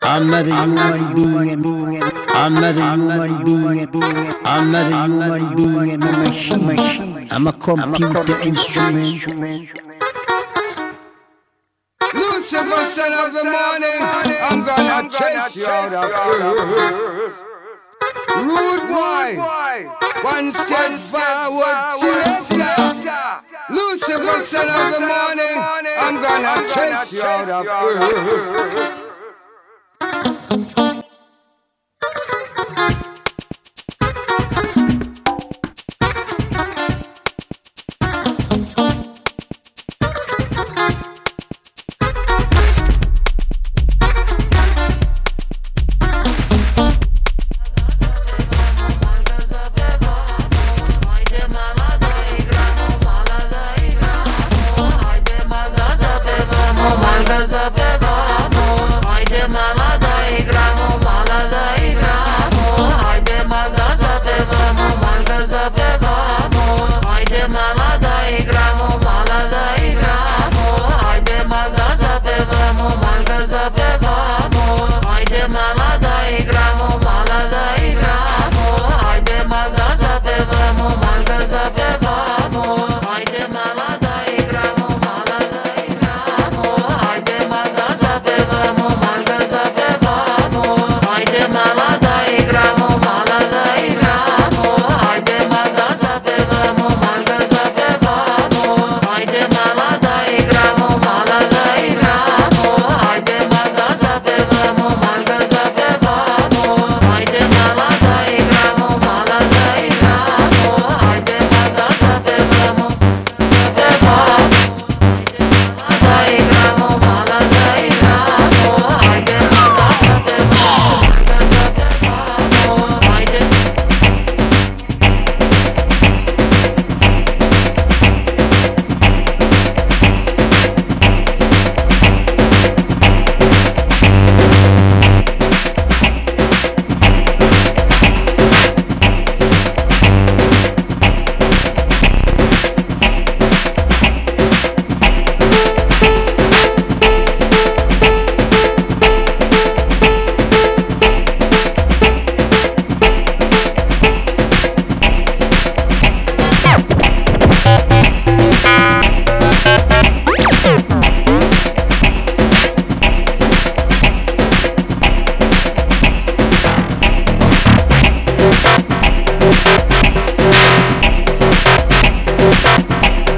I'm not a human being. I'm not a human being. I'm not a human being. I'm a machine. I'm a computer instrument. Lucifer, son of the morning, I'm gonna chase you out of earth. Rude boy, one step forward, selector. Lucifer, son of the morning, I'm gonna chase you out of earth.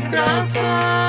Like a